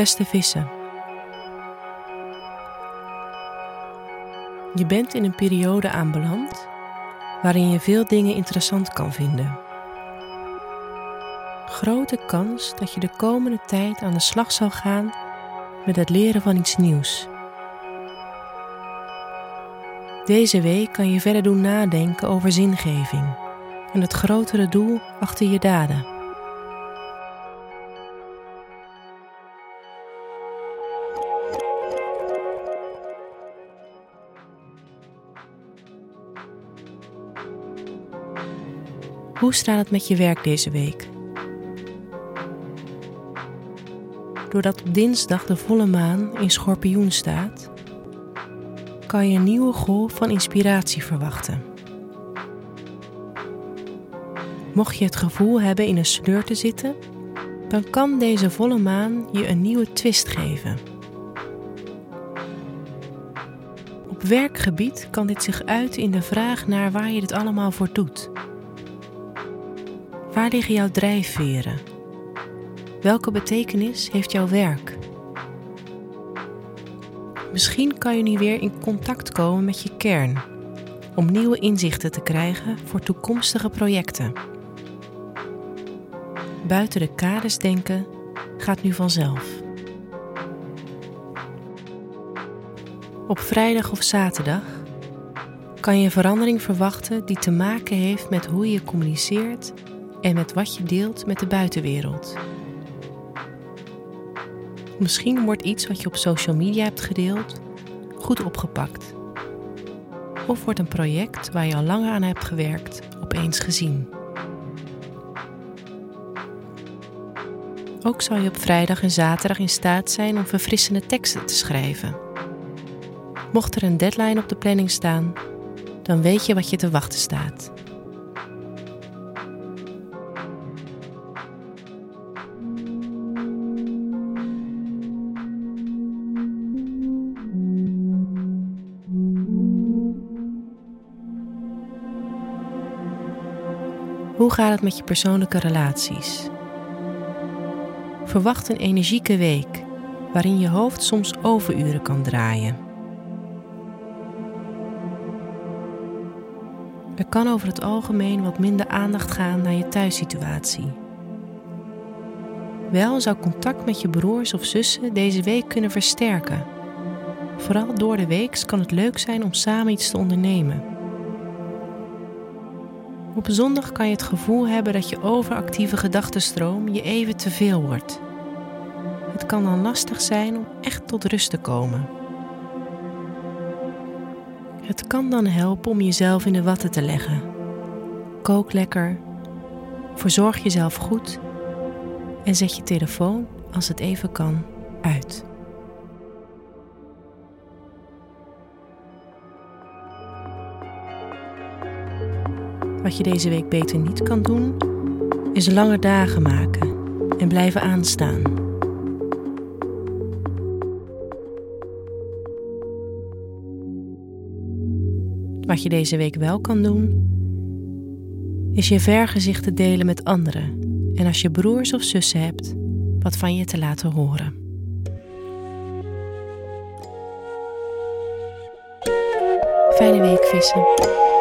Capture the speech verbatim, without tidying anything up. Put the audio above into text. beste vissen. Je bent in een periode aanbeland waarin je veel dingen interessant kan vinden. Grote kans dat je de komende tijd aan de slag zal gaan met het leren van iets nieuws. Deze week kan je verder doen nadenken over zingeving en het grotere doel achter je daden. Hoe staat het met je werk deze week? Doordat op dinsdag de volle maan in Schorpioen staat, kan je een nieuwe golf van inspiratie verwachten. Mocht je het gevoel hebben in een sleur te zitten, dan kan deze volle maan je een nieuwe twist geven. Op werkgebied kan dit zich uiten in de vraag naar waar je dit allemaal voor doet. Waar liggen jouw drijfveren? Welke betekenis heeft jouw werk? Misschien kan je nu weer in contact komen met je kern, om nieuwe inzichten te krijgen voor toekomstige projecten. Buiten de kaders denken gaat nu vanzelf. Op vrijdag of zaterdag kan je verandering verwachten die te maken heeft met hoe je communiceert en met wat je deelt met de buitenwereld. Misschien wordt iets wat je op social media hebt gedeeld goed opgepakt. Of wordt een project waar je al langer aan hebt gewerkt opeens gezien. Ook zal je op vrijdag en zaterdag in staat zijn om verfrissende teksten te schrijven. Mocht er een deadline op de planning staan, dan weet je wat je te wachten staat. Hoe gaat het met je persoonlijke relaties? Verwacht een energieke week, waarin je hoofd soms overuren kan draaien. Er kan over het algemeen wat minder aandacht gaan naar je thuissituatie. Wel zou contact met je broers of zussen deze week kunnen versterken. Vooral door de week kan het leuk zijn om samen iets te ondernemen. Op zondag kan je het gevoel hebben dat je overactieve gedachtenstroom je even te veel wordt. Het kan dan lastig zijn om echt tot rust te komen. Het kan dan helpen om jezelf in de watten te leggen. Kook lekker, verzorg jezelf goed en zet je telefoon, als het even kan, uit. Wat je deze week beter niet kan doen, is lange dagen maken en blijven aanstaan. Wat je deze week wel kan doen, is je vergezichten delen met anderen en als je broers of zussen hebt, wat van je te laten horen. Fijne week, vissen.